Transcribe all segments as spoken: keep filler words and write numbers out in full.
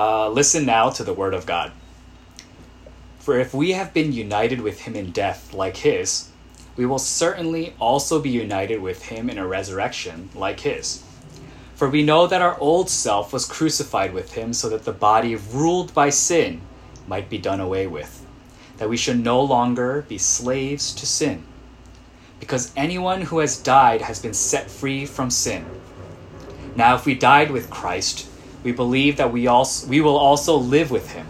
Uh, listen now to the word of God. For if we have been united with him in death like his, we will certainly also be united with him in a resurrection like his. For we know that our old self was crucified with him so that the body ruled by sin might be done away with, that we should no longer be slaves to sin. Because anyone who has died has been set free from sin. Now if we died with Christ, we believe that we also we will also live with him.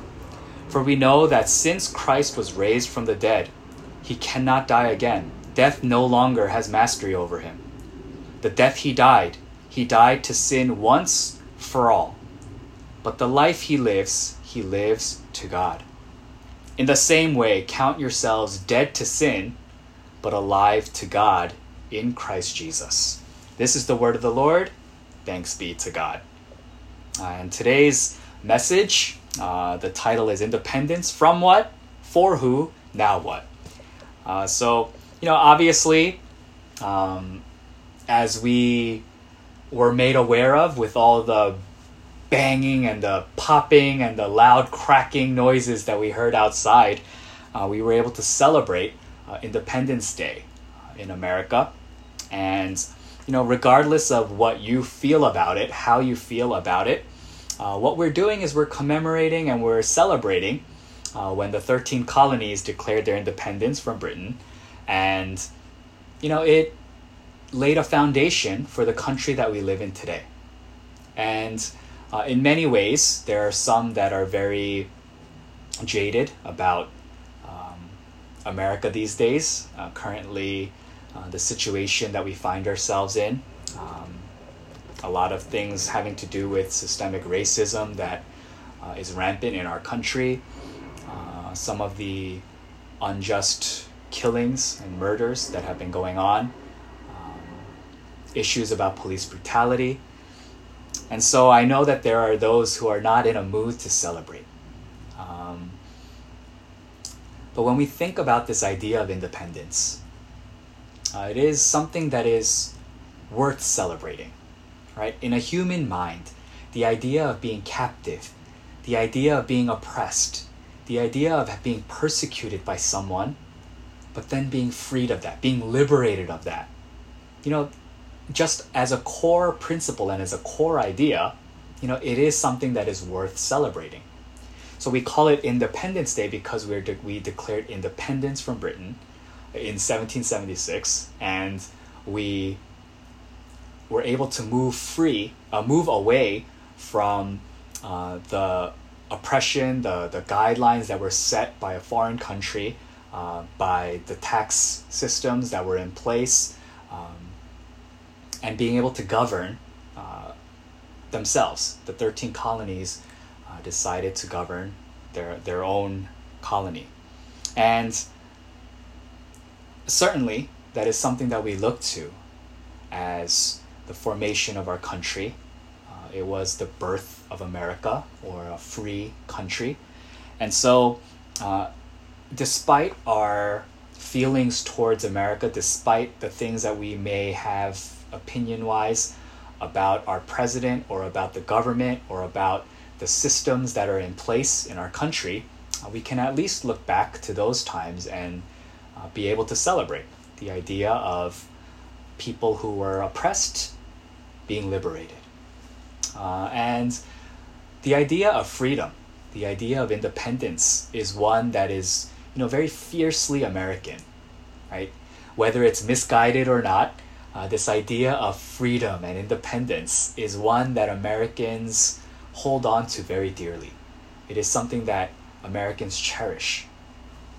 For we know that since Christ was raised from the dead, he cannot die again. Death no longer has mastery over him. The death he died, he died to sin once for all. But the life he lives, he lives to God. In the same way, count yourselves dead to sin, but alive to God in Christ Jesus. This is the word of the Lord. Thanks be to God. Uh, and today's message, uh, the title is Independence From What, For Who, Now What. Uh, so, you know, obviously, um, as we were made aware of with all the banging and the popping and the loud cracking noises that we heard outside, uh, we were able to celebrate Uh, Independence Day in America. And, you know, regardless of what you feel about it, how you feel about it, uh, what we're doing is we're commemorating and we're celebrating uh, when the thirteen colonies declared their independence from Britain. And, you know, it laid a foundation for the country that we live in today. And uh, in many ways, there are some that are very jaded about America these days, uh, currently uh, the situation that we find ourselves in, um, a lot of things having to do with systemic racism that uh, is rampant in our country, uh, some of the unjust killings and murders that have been going on, um, issues about police brutality. And so I know that there are those who are not in a mood to celebrate. Um, But when we think about this idea of independence, uh, it is something that is worth celebrating, right? In a human mind, the idea of being captive, the idea of being oppressed, the idea of being persecuted by someone, but then being freed of that, being liberated of that. You know, just as a core principle and as a core idea, you know, it is something that is worth celebrating. So we call it Independence Day because we de- we declared independence from Britain in seventeen seventy-six, and we were able to move free, uh, move away from uh, the oppression, the, the guidelines that were set by a foreign country, uh, by the tax systems that were in place, um, and being able to govern uh, themselves. The thirteen colonies Uh, decided to govern their their own colony. And certainly that is something that we look to as the formation of our country. Uh, it was the birth of America, or a free country. And so uh, despite our feelings towards America, despite the things that we may have opinion-wise about our president or about the government or about the systems that are in place in our country, uh, we can at least look back to those times and uh, be able to celebrate the idea of people who were oppressed being liberated. Uh, and the idea of freedom, the idea of independence is one that is, you know, very fiercely American, right? Whether it's misguided or not, uh, this idea of freedom and independence is one that Americans hold on to very dearly. It is something that Americans cherish.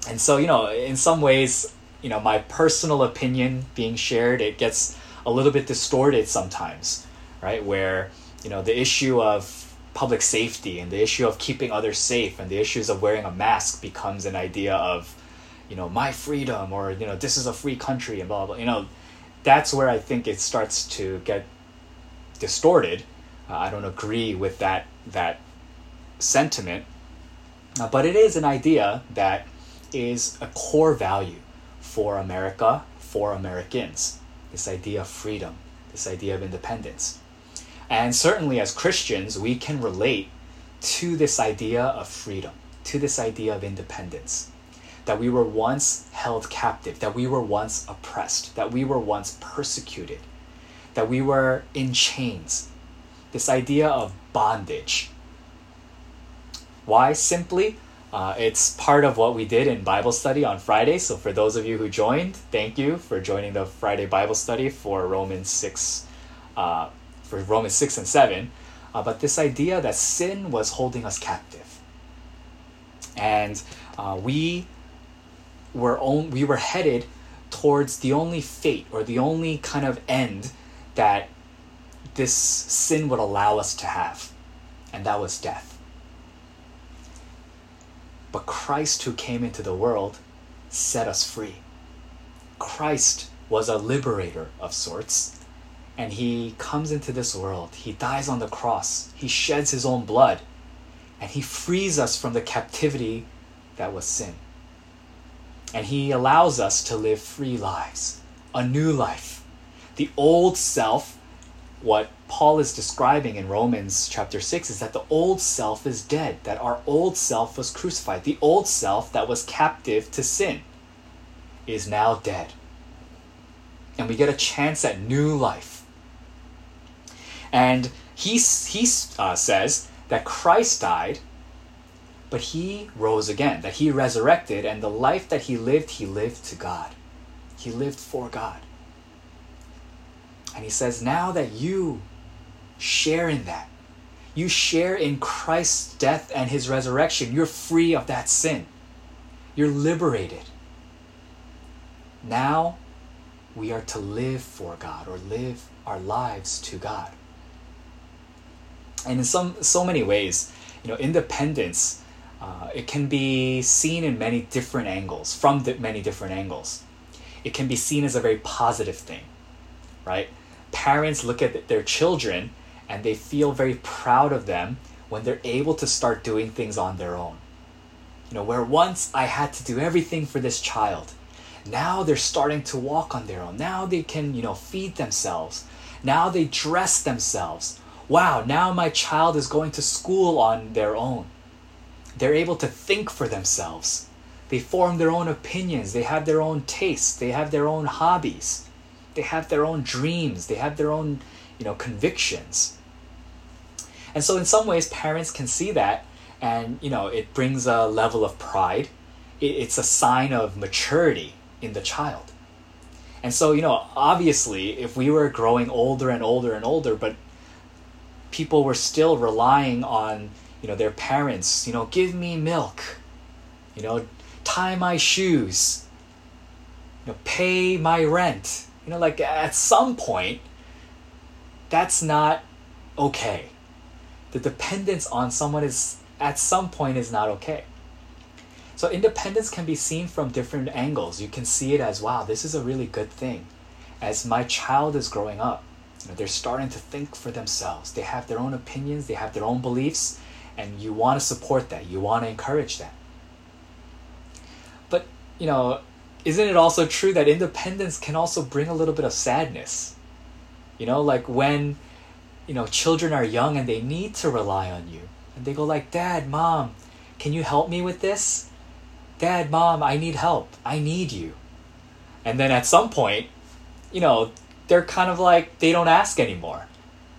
And so, you know, in some ways, you know, my personal opinion being shared, it gets a little bit distorted sometimes, right? Where, you know, the issue of public safety and the issue of keeping others safe and the issues of wearing a mask becomes an idea of, you know, my freedom, or, you know, this is a free country and blah, blah, blah. You know, that's where I think it starts to get distorted. I don't agree with that that sentiment, uh, but it is an idea that is a core value for America, for Americans, this idea of freedom, this idea of independence. And certainly as Christians, we can relate to this idea of freedom, to this idea of independence, that we were once held captive, that we were once oppressed, that we were once persecuted, that we were in chains, this idea of bondage. Why? Simply, uh, it's part of what we did in Bible study on Friday. So for those of you who joined, thank you for joining the Friday Bible study for Romans six, uh, for Romans six and seven. Uh, but this idea that sin was holding us captive, and uh, we were on, we were headed towards the only fate or the only kind of end that this sin would allow us to have, and that was death. But Christ, who came into the world, set us free. Christ was a liberator of sorts. And he comes into this world, he dies on the cross, he sheds his own blood, and he frees us from the captivity that was sin. And he allows us to live free lives, a new life. The old self, what Paul is describing in Romans chapter six, is that the old self is dead, that our old self was crucified. The old self that was captive to sin is now dead. And we get a chance at new life. And he, he uh, says that Christ died, but he rose again, that he resurrected, and the life that he lived, he lived to God. He lived for God. And he says, now that you share in that, you share in Christ's death and his resurrection, you're free of that sin. You're liberated. Now we are to live for God, or live our lives to God. And in some so many ways, you know, independence, uh, it can be seen in many different angles, from the many different angles. It can be seen as a very positive thing, right? Parents look at their children and they feel very proud of them when they're able to start doing things on their own. You know, where once I had to do everything for this child, now they're starting to walk on their own. Now they can, you know, feed themselves. Now they dress themselves. Wow, now my child is going to school on their own. They're able to think for themselves. They form their own opinions. They have their own tastes. They have their own hobbies. They have their own dreams. They have their own, you know, convictions. And so in some ways, parents can see that, and, you know, it brings a level of pride. It's a sign of maturity in the child. And so, you know, obviously, if we were growing older and older and older, but people were still relying on, you know, their parents, you know, give me milk, you know, tie my shoes, you know, pay my rent. You know, like at some point, that's not okay. The dependence on someone is at some point is not okay. So independence can be seen from different angles. You can see it as, wow, this is a really good thing. As my child is growing up, you know, they're starting to think for themselves. They have their own opinions. They have their own beliefs. And you want to support that. You want to encourage that. But, you know, isn't it also true that independence can also bring a little bit of sadness? You know, like when, you know, children are young and they need to rely on you. And they go like, Dad, Mom, can you help me with this? Dad, Mom, I need help. I need you. And then at some point, you know, they're kind of like, they don't ask anymore.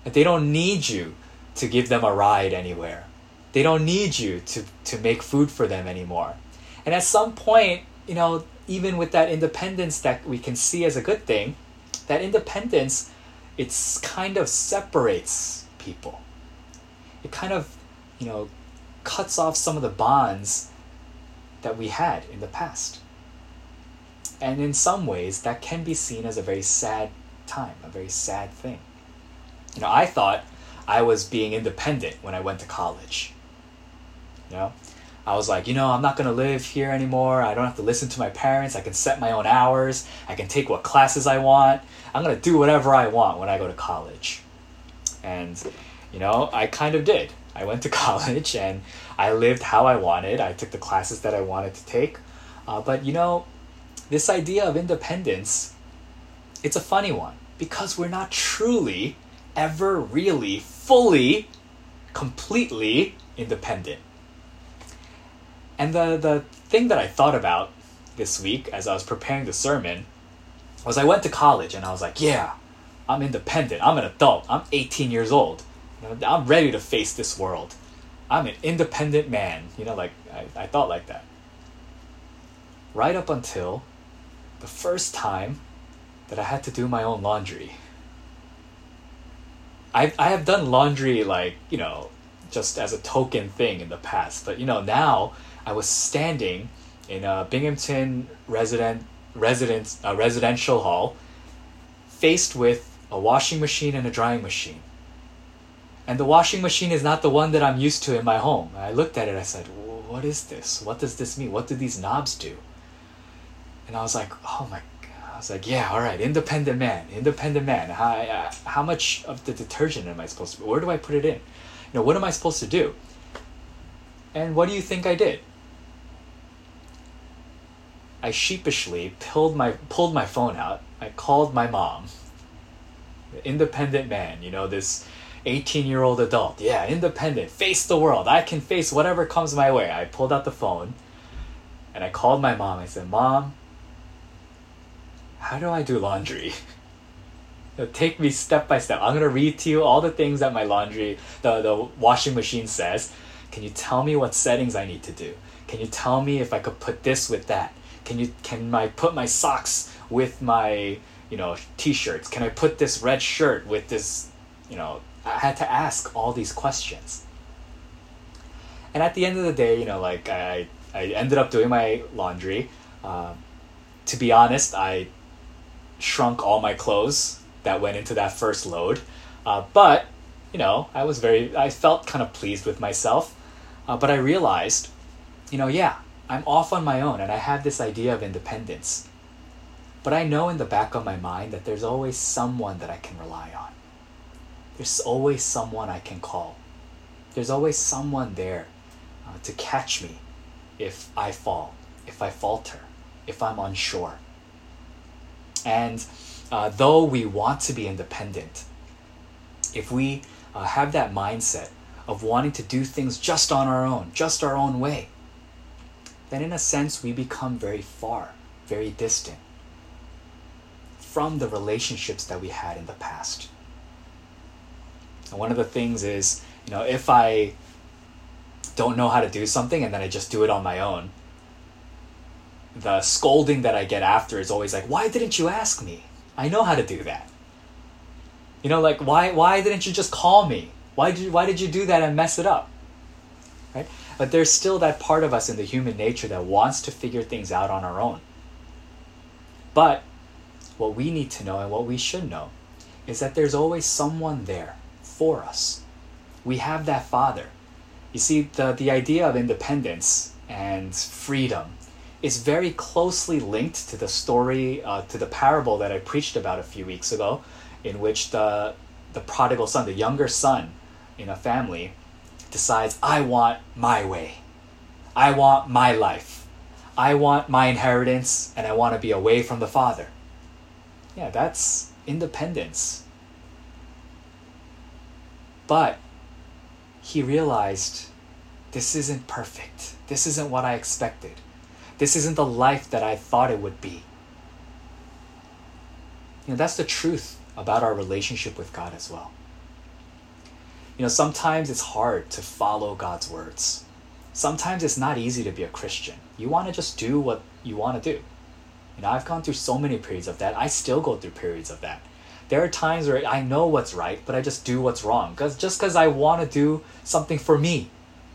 They don't need you to give them a ride anywhere. They don't need you to, to make food for them anymore. And at some point, you know, even with that independence that we can see as a good thing, that independence, it's kind of separates people. It kind of, you know, cuts off some of the bonds that we had in the past. And in some ways, that can be seen as a very sad time, a very sad thing. You know, I thought I was being independent when I went to college. You know, I was like, you know, I'm not going to live here anymore. I don't have to listen to my parents. I can set my own hours. I can take what classes I want. I'm going to do whatever I want when I go to college. And, you know, I kind of did. I went to college and I lived how I wanted. I took the classes that I wanted to take. Uh, but, you know, this idea of independence, it's a funny one, because we're not truly, ever really, fully, completely independent. And the, the thing that I thought about this week as I was preparing the sermon was I went to college and I was like, yeah, I'm independent. I'm an adult. I'm eighteen years old. You know, I'm ready to face this world. I'm an independent man. You know, like I, I thought like that. Right up until the first time that I had to do my own laundry. I I have done laundry, like, you know, just as a token thing in the past. But, you know, now I was standing in a Binghamton resident residence a residential hall faced with a washing machine and a drying machine. And the washing machine is not the one that I'm used to in my home. I looked at it, I said, what is this? What does this mean? What do these knobs do? And I was like, oh my God. I was like, yeah, all right, independent man, independent man. How, uh, how much of the detergent am I supposed to, where do I put it in? You know, what am I supposed to do? And what do you think I did? I sheepishly pulled my, pulled my phone out. I called my mom. The independent man, you know, this eighteen-year-old adult. Yeah, independent. Face the world. I can face whatever comes my way. I pulled out the phone and I called my mom. I said, Mom, how do I do laundry? Take me step by step. I'm going to read to you all the things that my laundry, the, the washing machine says. Can you tell me what settings I need to do? Can you tell me if I could put this with that? Can you can I put my socks with my, you know, t-shirts? Can I put this red shirt with this, you know, I had to ask all these questions. And at the end of the day, you know, like I, I ended up doing my laundry. Um, to be honest, I shrunk all my clothes that went into that first load. Uh, but, you know, I was very, I felt kind of pleased with myself. Uh, but I realized, you know, yeah, I'm off on my own and I have this idea of independence. But I know in the back of my mind that there's always someone that I can rely on. There's always someone I can call. There's always someone there uh, to catch me if I fall, if I falter, if I'm unsure. And uh, though we want to be independent, if we uh, have that mindset of wanting to do things just on our own, just our own way, then in a sense we become very far, very distant from the relationships that we had in the past. And one of the things is, you know, if I don't know how to do something and then I just do it on my own, the scolding that I get after is always like, why didn't you ask me? I know how to do that. You know, like, why why didn't you just call me? Why did, why did you do that and mess it up? Right? But there's still that part of us in the human nature that wants to figure things out on our own. But what we need to know and what we should know is that there's always someone there for us. We have that Father. You see, the, the idea of independence and freedom is very closely linked to the story, uh, to the parable that I preached about a few weeks ago, in which the, the prodigal son, the younger son in a family, decides, I want my way. I want my life. I want my inheritance, and I want to be away from the Father. Yeah, that's independence. But he realized, this isn't perfect. This isn't what I expected. This isn't the life that I thought it would be. You know, that's the truth about our relationship with God as well. You know, sometimes it's hard to follow God's words. Sometimes it's not easy to be a Christian. You want to just do what you want to do. You know, I've gone through so many periods of that. I still go through periods of that. There are times where I know what's right, but I just do what's wrong. Cause, just because I want to do something for me,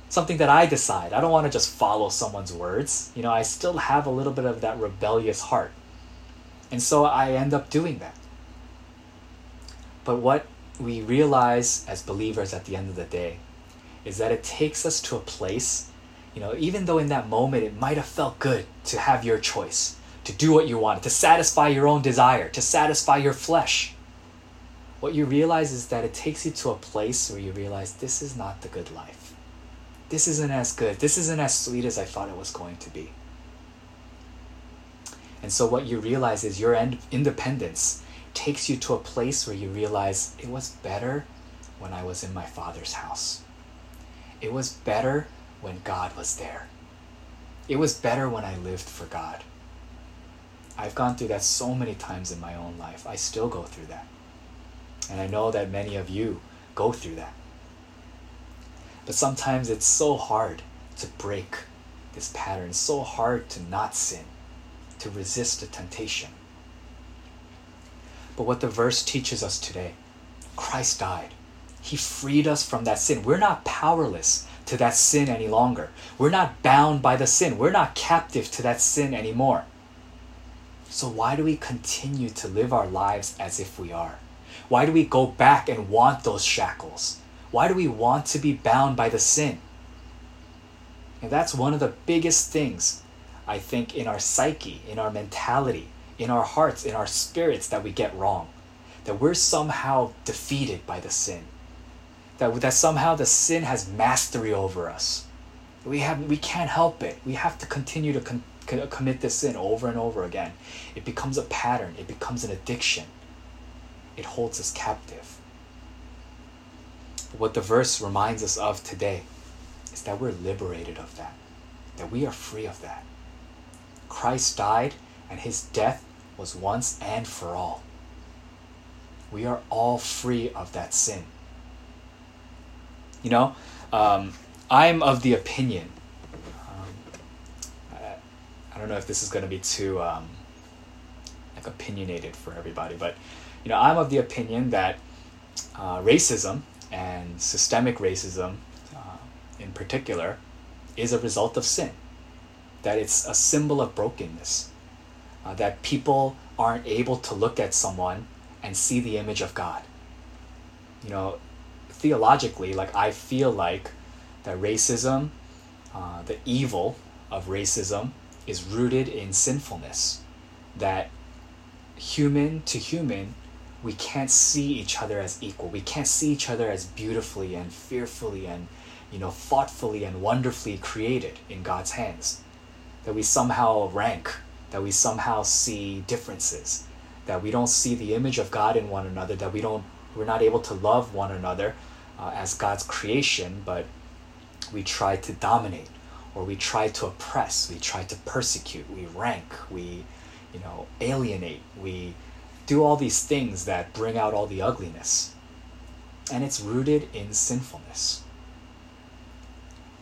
something that I decide. I don't want to just follow someone's words. You know, I still have a little bit of that rebellious heart. And so I end up doing that. But what we realize as believers at the end of the day is that it takes us to a place, you know, even though in that moment it might have felt good to have your choice, to do what you want, to satisfy your own desire, to satisfy your flesh. What you realize is that it takes you to a place where you realize this is not the good life. This isn't as good. This isn't as sweet as I thought it was going to be. And so what you realize is your independence takes you to a place where you realize it was better when I was in my Father's house. It was better when God was there. It was better when I lived for God. I've gone through that so many times in my own life. I still go through that. And I know that many of you go through that. But sometimes it's so hard to break this pattern. It's so hard to not sin, to resist the temptation. But what the verse teaches us today, Christ died. He freed us from that sin. We're not powerless to that sin any longer. We're not bound by the sin. We're not captive to that sin anymore. So why do we continue to live our lives as if we are? Why do we go back and want those shackles? Why do we want to be bound by the sin? And that's one of the biggest things, I think, in our psyche, in our mentality, in our hearts, in our spirits that we get wrong. That we're somehow defeated by the sin. That, that somehow the sin has mastery over us. We, have, we can't help it. We have to continue to con- commit this sin over and over again. It becomes a pattern. It becomes an addiction. It holds us captive. But what the verse reminds us of today is that we're liberated of that. That we are free of that. Christ died, and his death was once and for all. We are all free of that sin. You know, um, I'm of the opinion, um, I, I don't know if this is going to be too um, like opinionated for everybody, but you know, I'm of the opinion that uh, racism and systemic racism uh, in particular is a result of sin. That it's a symbol of brokenness. Uh, that people aren't able to look at someone and see the image of God. You know, theologically, like I feel like that racism, uh, the evil of racism is rooted in sinfulness. That human to human, we can't see each other as equal. We can't see each other as beautifully and fearfully and, you know, thoughtfully and wonderfully created in God's hands. That we somehow rank, that we somehow see differences, that we don't see the image of God in one another, that we don't, we're not able to love one another uh, as God's creation, but we try to dominate, or we try to oppress, we try to persecute, we rank, we, you know, alienate, we do all these things that bring out all the ugliness. And it's rooted in sinfulness.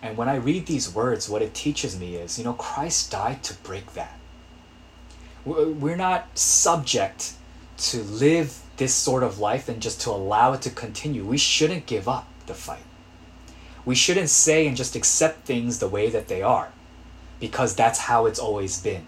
And when I read these words, what it teaches me is, you know, Christ died to break that. We're not subject to live this sort of life and just to allow it to continue. We shouldn't give up the fight. We shouldn't say and just accept things the way that they are, because that's how it's always been.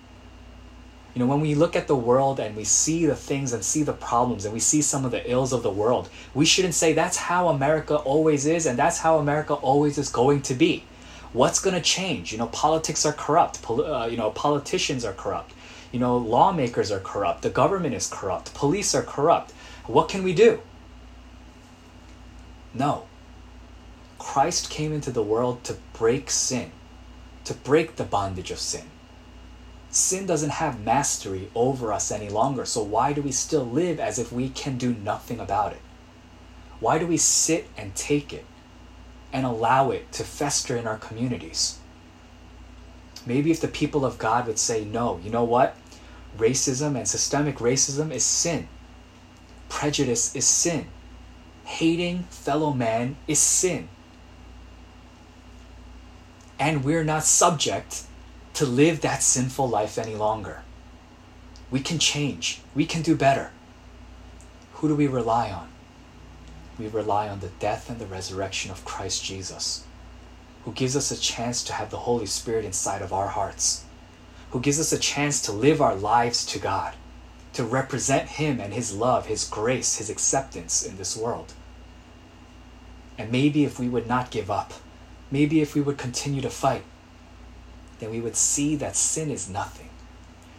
You know, when we look at the world and we see the things and see the problems and we see some of the ills of the world, we shouldn't say that's how America always is and that's how America always is going to be. What's going to change? You know, politics are corrupt. Pol- uh, you know, politicians are corrupt. You know, lawmakers are corrupt. The government is corrupt. Police are corrupt. What can we do? No. Christ came into the world to break sin, to break the bondage of sin. Sin doesn't have mastery over us any longer, so why do we still live as if we can do nothing about it? Why do we sit and take it and allow it to fester in our communities? Maybe if the people of God would say, no, you know what? Racism and systemic racism is sin. Prejudice is sin. Hating fellow man is sin. And we're not subject to live that sinful life any longer. We can change. We can do better. Who do we rely on? We rely on the death and the resurrection of Christ Jesus, who gives us a chance to have the Holy Spirit inside of our hearts, who gives us a chance to live our lives to God, to represent Him and His love, His grace, His acceptance in this world. And maybe if we would not give up, maybe if we would continue to fight, then we would see that sin is nothing,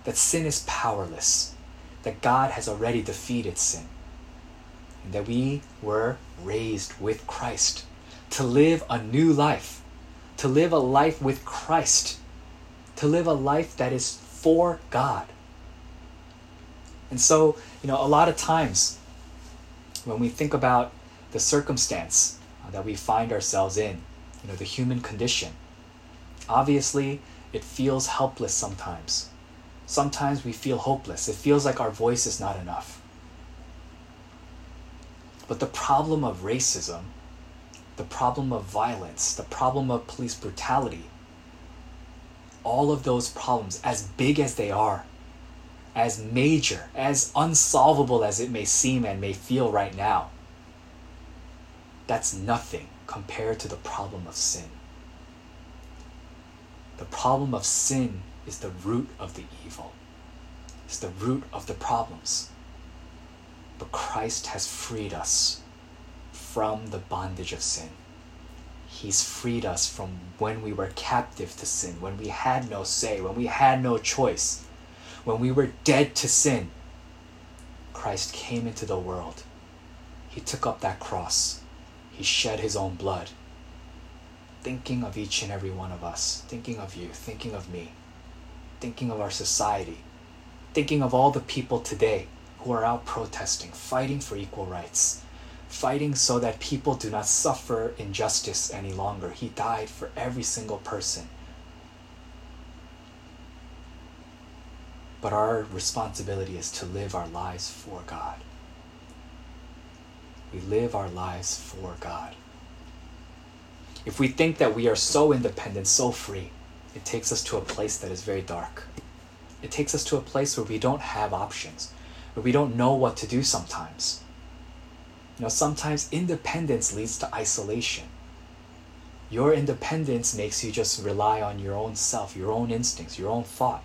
that sin is powerless, that God has already defeated sin, and that we were raised with Christ to live a new life, to live a life with Christ, to live a life that is for God. And so, you know, a lot of times when we think about the circumstance that we find ourselves in, you know, the human condition. Obviously, it feels helpless sometimes. Sometimes we feel hopeless. It feels like our voice is not enough. But the problem of racism, the problem of violence, the problem of police brutality, all of those problems, as big as they are, as major, as unsolvable as it may seem and may feel right now, that's nothing compared to the problem of sin. The problem of sin is the root of the evil. It's the root of the problems. But Christ has freed us from the bondage of sin. He's freed us from when we were captive to sin, when we had no say, when we had no choice, when we were dead to sin. Christ came into the world. He took up that cross. He shed his own blood, thinking of each and every one of us, thinking of you, thinking of me, thinking of our society, thinking of all the people today who are out protesting, fighting for equal rights, fighting so that people do not suffer injustice any longer. He died for every single person. But our responsibility is to live our lives for God. We live our lives for God. If we think that we are so independent, so free, it takes us to a place that is very dark. It takes us to a place where we don't have options, where we don't know what to do sometimes. You know, sometimes independence leads to isolation. Your independence makes you just rely on your own self, your own instincts, your own thought.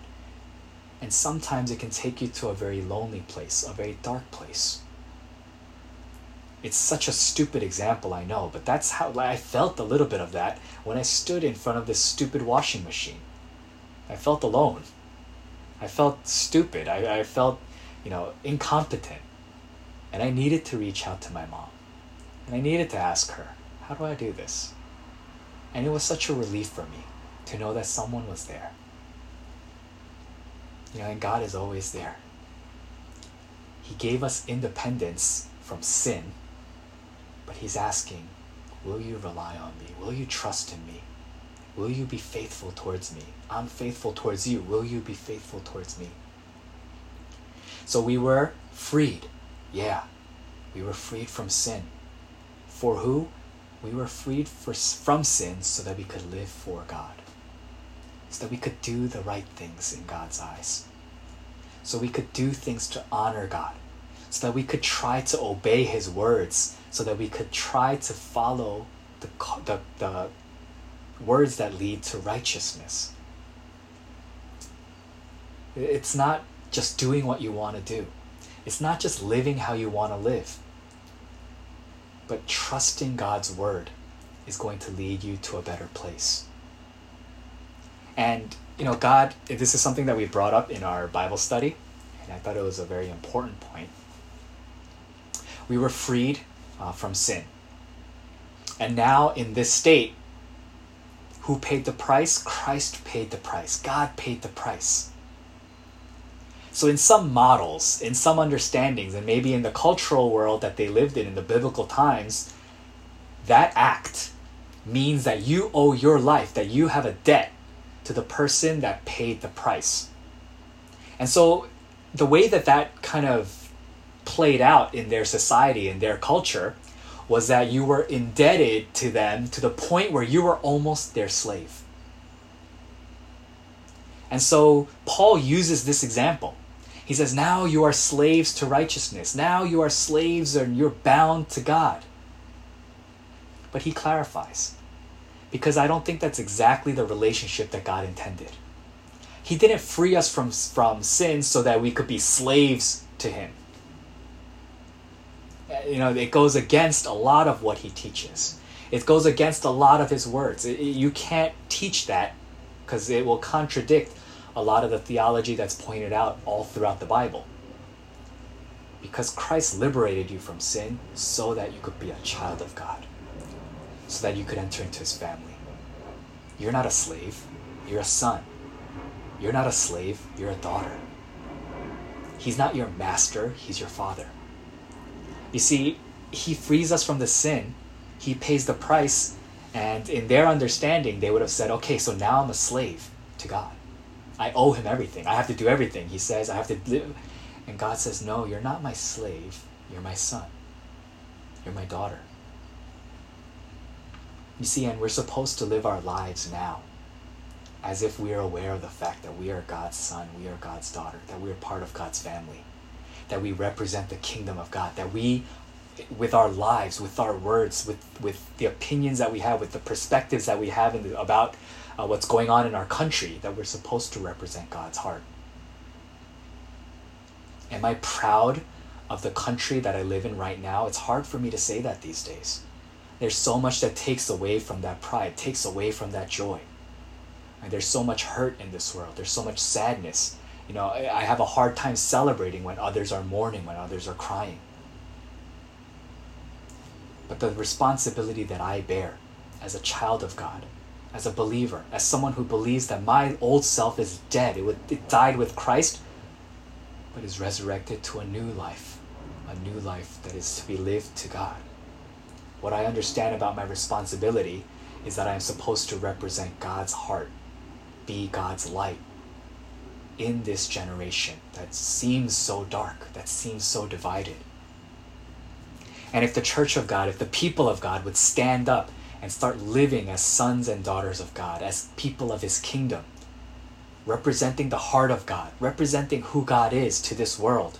And sometimes it can take you to a very lonely place, a very dark place. It's such a stupid example, I know, but that's how I felt a little bit of that when I stood in front of this stupid washing machine. I felt alone. I felt stupid. I, I felt, you know, incompetent. And I needed to reach out to my mom. And I needed to ask her, how do I do this? And it was such a relief for me to know that someone was there. You know, and God is always there. He gave us independence from sin. But he's asking, will you rely on me? Will you trust in me? Will you be faithful towards me? I'm faithful towards you. Will you be faithful towards me? So we were freed. Yeah, we were freed from sin. For who? We were freed for, from sin so that we could live for God. So that we could do the right things in God's eyes. So we could do things to honor God. So that we could try to obey his words. So that we could try to follow the, the, the words that lead to righteousness. It's not just doing what you want to do. It's not just living how you want to live. But trusting God's word is going to lead you to a better place. And, you know, God, this is something that we brought up in our Bible study, and I thought it was a very important point. We were freed Uh, from sin. And now in this state, who paid the price? Christ paid the price. God paid the price. So in some models, in some understandings, and maybe in the cultural world that they lived in in the biblical times, that act means that you owe your life, that you have a debt to the person that paid the price. And so the way that that kind of played out in their society, in their culture, was that you were indebted to them to the point where you were almost their slave. And so Paul uses this example. He says, now you are slaves to righteousness. Now you are slaves and you're bound to God. But he clarifies, because I don't think that's exactly the relationship that God intended. He didn't free us from, from sin so that we could be slaves to him. You know, it goes against a lot of what he teaches. It goes against a lot of his words. It, you can't teach that because it will contradict a lot of the theology that's pointed out all throughout the Bible. Because Christ liberated you from sin so that you could be a child of God, so that you could enter into his family. You're not a slave. You're a son. You're not a slave. You're a daughter. He's not your master. He's your father. You see, he frees us from the sin, he pays the price, And in their understanding, they would have said, okay, so now I'm a slave to God. I owe him everything. I have to do everything. He says, I have to live. And God says, no, you're not my slave. You're my son. You're my daughter. You see, and we're supposed to live our lives now as if we are aware of the fact that we are God's son, we are God's daughter, that we are part of God's family, that we represent the kingdom of God, that we, with our lives, with our words, with, with the opinions that we have, with the perspectives that we have in the, about uh, what's going on in our country, that we're supposed to represent God's heart. Am I proud of the country that I live in right now? It's hard for me to say that these days. There's so much that takes away from that pride, takes away from that joy. And there's so much hurt in this world. There's so much sadness. You know, I have a hard time celebrating when others are mourning, when others are crying. But the responsibility that I bear as a child of God, as a believer, as someone who believes that my old self is dead, it, would, it died with Christ, but is resurrected to a new life, a new life that is to be lived to God. What I understand about my responsibility is that I am supposed to represent God's heart, be God's light in this generation that seems so dark, that seems so divided. And if the church of God, if the people of God would stand up and start living as sons and daughters of God, as people of his kingdom, representing the heart of God, representing who God is to this world,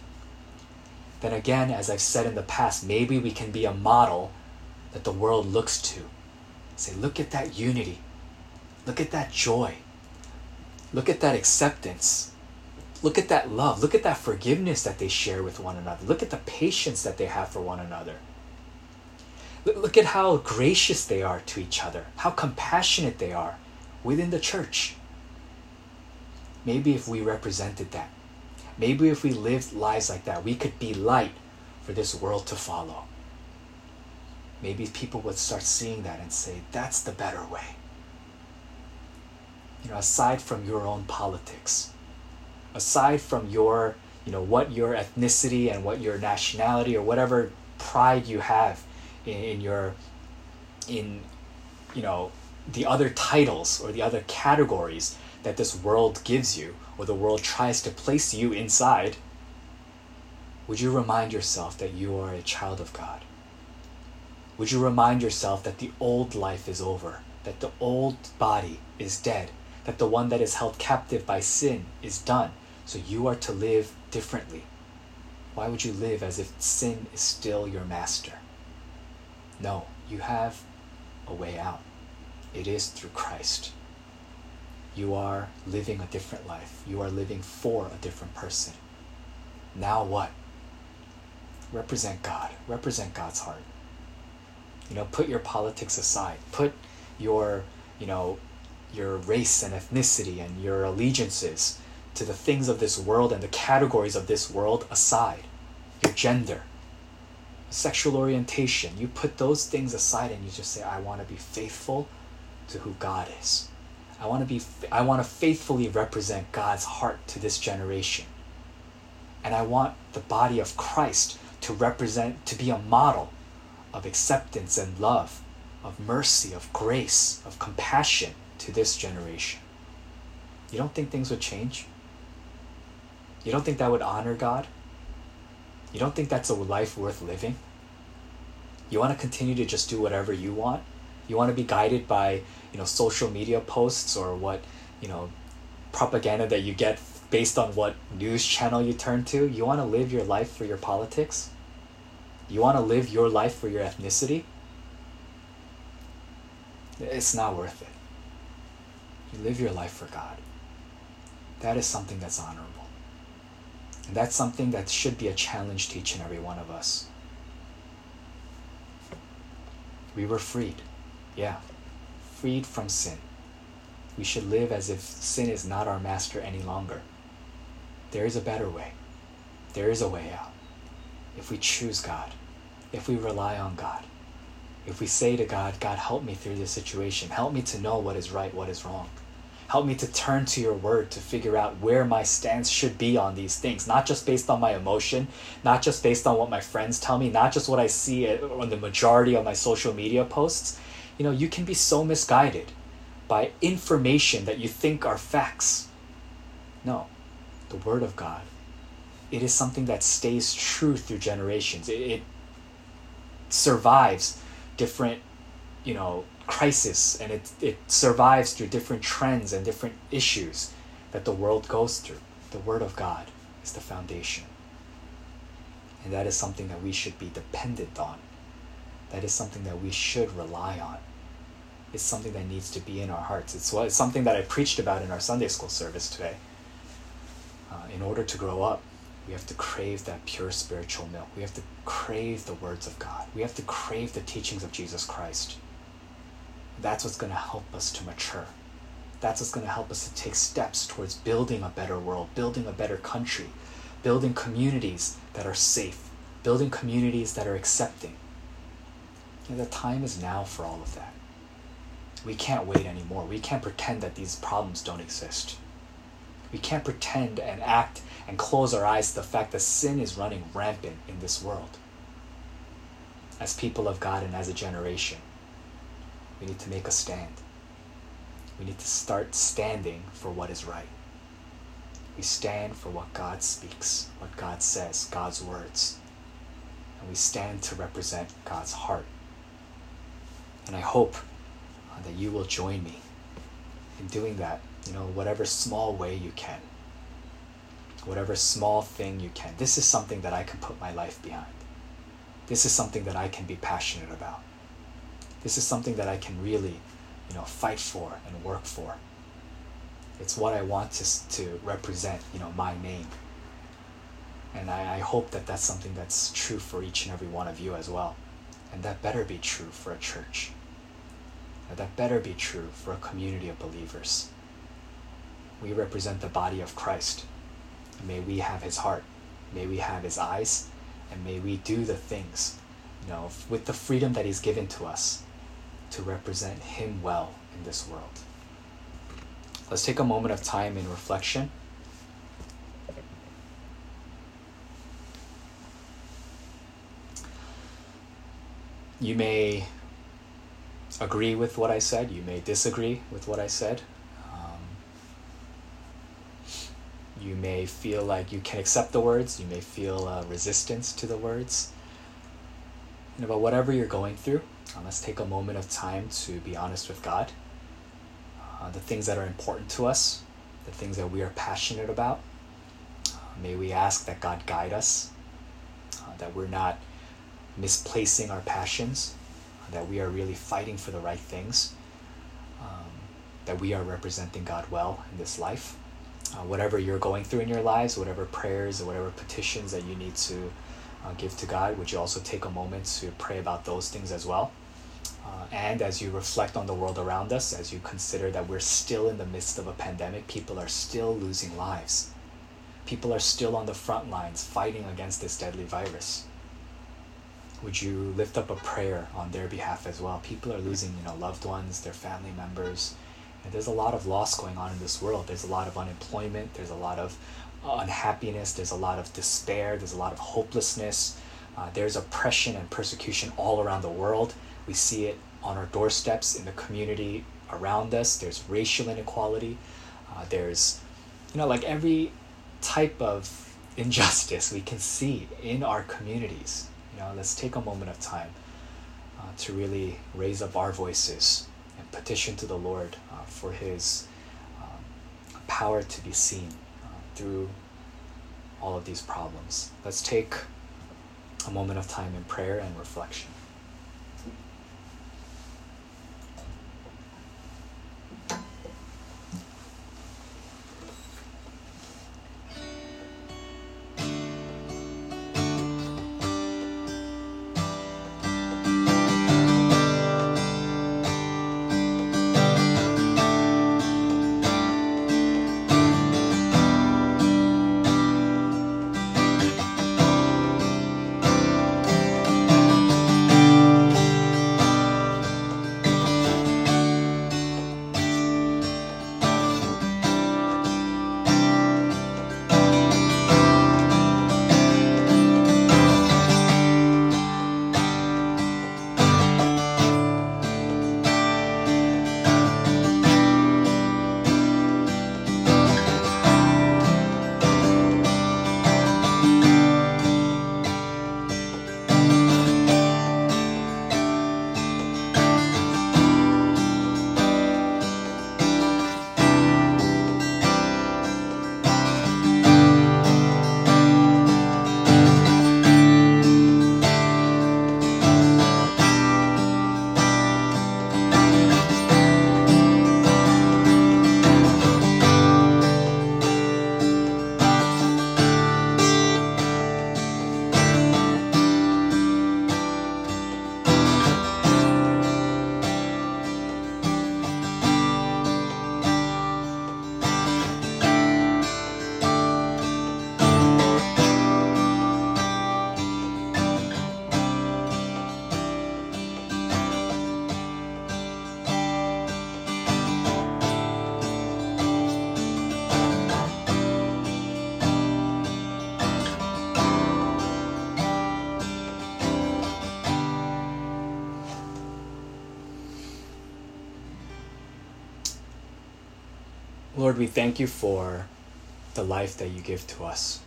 then again, as I've said in the past, maybe we can be a model that the world looks to. Say, look at that unity. Look at that joy. Look at that acceptance. Look at that love. Look at that forgiveness that they share with one another. Look at the patience that they have for one another. Look at how gracious they are to each other, how compassionate they are within the church. Maybe if we represented that, maybe if we lived lives like that, we could be light for this world to follow. Maybe people would start seeing that and say, that's the better way. You know, aside from your own politics, aside from your, you know, what your ethnicity and what your nationality or whatever pride you have in, in your, in, you know, the other titles or the other categories that this world gives you or the world tries to place you inside, would you remind yourself that you are a child of God? Would you remind yourself that the old life is over, that the old body is dead, that the one that is held captive by sin is done, so you are to live differently? Why would you live as if sin is still your master? No, you have a way out. It is through Christ. You are living a different life. You are living for a different person. Now what? Represent God. Represent God's heart. You know, put your politics aside. Put your, you know, your race and ethnicity and your allegiances to the things of this world and the categories of this world aside. Your gender, sexual orientation. You put those things aside and you just say, I want to be faithful to who God is. I want to be, I want to faithfully represent God's heart to this generation. And I want the body of Christ to represent, to be a model of acceptance and love, of mercy, of grace, of compassion to this generation. You don't think things would change? You don't think that would honor God? You don't think that's a life worth living? You want to continue to just do whatever you want? You want to be guided by, you know, social media posts or what, you know, propaganda that you get based on what news channel you turn to? You want to live your life for your politics? You want to live your life for your ethnicity? It's not worth it. You live your life for God. That is something that's honorable. And that's something that should be a challenge to each and every one of us. We were freed. Yeah. Freed from sin. We should live as if sin is not our master any longer. There is a better way. There is a way out. If we choose God, if we rely on God, if we say to God, God, help me through this situation. Help me to know what is right, what is wrong. Help me to turn to your word to figure out where my stance should be on these things, not just based on my emotion, not just based on what my friends tell me, not just what I see on the majority of my social media posts. You know, you can be so misguided by information that you think are facts. No, the Word of God, it is something that stays true through generations. It, it survives different, you know, crisis, and it, it survives through different trends and different issues that the world goes through. The Word of God is the foundation. And that is something that we should be dependent on. That is something that we should rely on. It's something that needs to be in our hearts. It's, what, it's something that I preached about in our Sunday school service today. Uh, in order to grow up, we have to crave that pure spiritual milk. We have to crave the words of God. We have to crave the teachings of Jesus Christ. That's what's going to help us to mature. That's what's going to help us to take steps towards building a better world, building a better country, building communities that are safe, building communities that are accepting. And the time is now for all of that. We can't wait anymore. We can't pretend that these problems don't exist. We can't pretend and act and close our eyes to the fact that sin is running rampant in this world. As people of God and as a generation, we need to make a stand. We need to start standing for what is right. We stand for what God speaks, what God says, God's words. And we stand to represent God's heart. And I hope uh, that you will join me in doing that, you know, whatever small way you can, whatever small thing you can. This is something that I can put my life behind. This is something that I can be passionate about. This is something that I can really, you know, fight for and work for. It's what I want to, to represent, you know, my name. And I, I hope that that's something that's true for each and every one of you as well. And that better be true for a church. And that better be true for a community of believers. We represent the body of Christ. May we have his heart. May we have his eyes. And may we do the things, you know, with the freedom that he's given to us to represent him well in this world. Let's take a moment of time in reflection. You may agree with what I said. You may disagree with what I said. Um, you may feel like you can accept the words. You may feel uh, resistance to the words. And about whatever you're going through, uh, let's take a moment of time to be honest with God. Uh, the things that are important to us, the things that we are passionate about. Uh, may we ask that God guide us, uh, that we're not misplacing our passions, that we are really fighting for the right things, um, that we are representing God well in this life. Uh, whatever you're going through in your lives, whatever prayers or whatever petitions that you need to uh, give to God, would you also take a moment to pray about those things as well? Uh, and as you reflect on the world around us, as you consider that we're still in the midst of a pandemic, people are still losing lives. People are still on the front lines fighting against this deadly virus. Would you lift up a prayer on their behalf as well? People are losing, you know, loved ones, their family members. And there's a lot of loss going on in this world. There's a lot of unemployment. There's a lot of unhappiness. There's a lot of despair. There's a lot of hopelessness. Uh, there's oppression and persecution all around the world. We see it on our doorsteps in the community around us. There's racial inequality. Uh, there's, you know, like every type of injustice we can see in our communities. You know, let's take a moment of time uh, to really raise up our voices and petition to the Lord uh, for his um, power to be seen uh, through all of these problems. Let's take a moment of time in prayer and reflection. Lord, we thank you for the life that you give to us.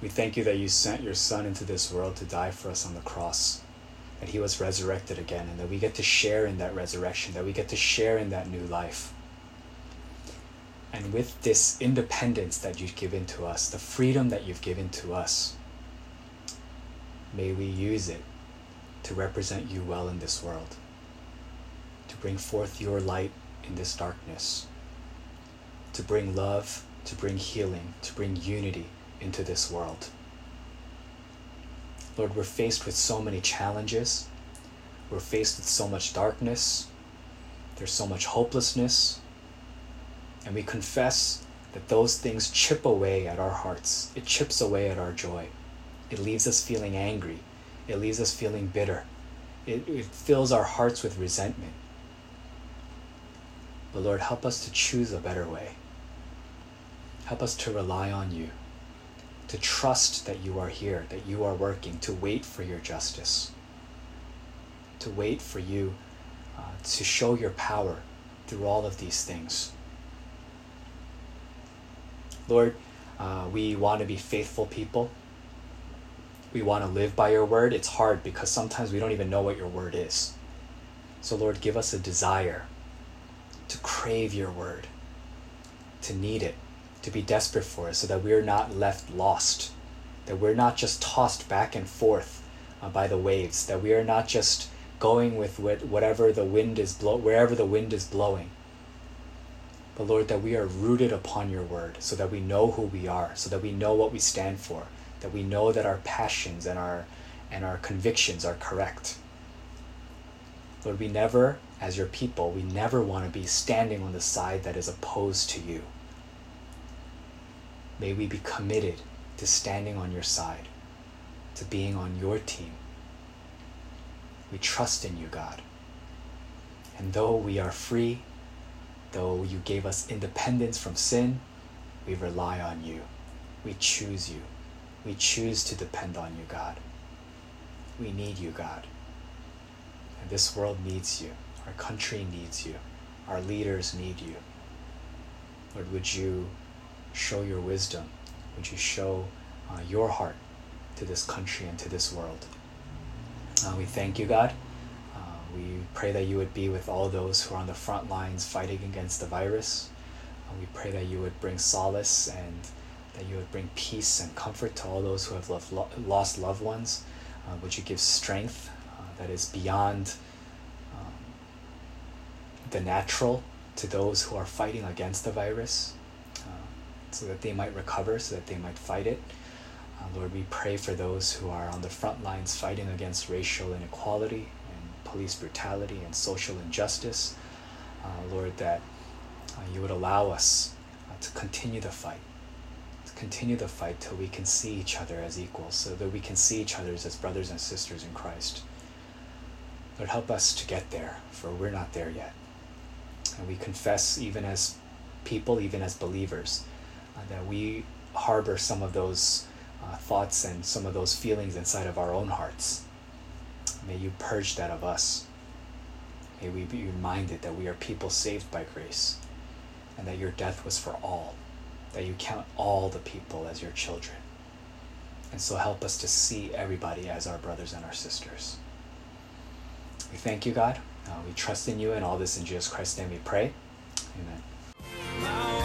We thank you that you sent your Son into this world to die for us on the cross, that he was resurrected again, and that we get to share in that resurrection, that we get to share in that new life. And with this independence that you've given to us, the freedom that you've given to us, may we use it to represent you well in this world, to bring forth your light in this darkness, to bring love, to bring healing, to bring unity into this world. Lord, we're faced with so many challenges. We're faced with so much darkness. There's so much hopelessness. And we confess that those things chip away at our hearts. It chips away at our joy. It leaves us feeling angry. It leaves us feeling bitter. It, it fills our hearts with resentment. But Lord, help us to choose a better way. Help us to rely on you, to trust that you are here, that you are working, to wait for your justice, to wait for you uh, to show your power through all of these things. Lord, uh, we want to be faithful people. We want to live by your word. It's hard because sometimes we don't even know what your word is. So Lord, give us a desire to crave your word, to need it, to be desperate for it, so that we're not left lost, that we're not just tossed back and forth uh, by the waves, that we are not just going with whatever the wind is blow, wherever the wind is blowing. But Lord, that we are rooted upon your word, so that we know who we are, so that we know what we stand for, that we know that our passions and our and our convictions are correct. Lord, we never, as your people, we never want to be standing on the side that is opposed to you. May we be committed to standing on your side, to being on your team. We trust in you, God. And though we are free, though you gave us independence from sin, we rely on you. We choose you. We choose to depend on you, God. We need you, God. And this world needs you. Our country needs you. Our leaders need you. Lord, would you show your wisdom? Would you show uh, your heart to this country and to this world? Uh, we thank you, God. Uh, we pray that you would be with all those who are on the front lines fighting against the virus. Uh, we pray that you would bring solace and that you would bring peace and comfort to all those who have loved, lo- lost loved ones. Uh, would you give strength uh, that is beyond um, the natural to those who are fighting against the virus, so that they might recover, so that they might fight it. Uh, Lord, we pray for those who are on the front lines fighting against racial inequality and police brutality and social injustice. Uh, Lord, that uh, you would allow us uh, to continue the fight, to continue the fight till we can see each other as equals, so that we can see each other as brothers and sisters in Christ. Lord, help us to get there, for we're not there yet. And we confess, even as people, even as believers, that we harbor some of those uh, thoughts and some of those feelings inside of our own hearts. May you purge that of us. May we be reminded that we are people saved by grace, and that your death was for all, that you count all the people as your children. And so help us to see everybody as our brothers and our sisters. We thank you, God. Uh, we trust in you, and all this in Jesus Christ's name we pray. Amen.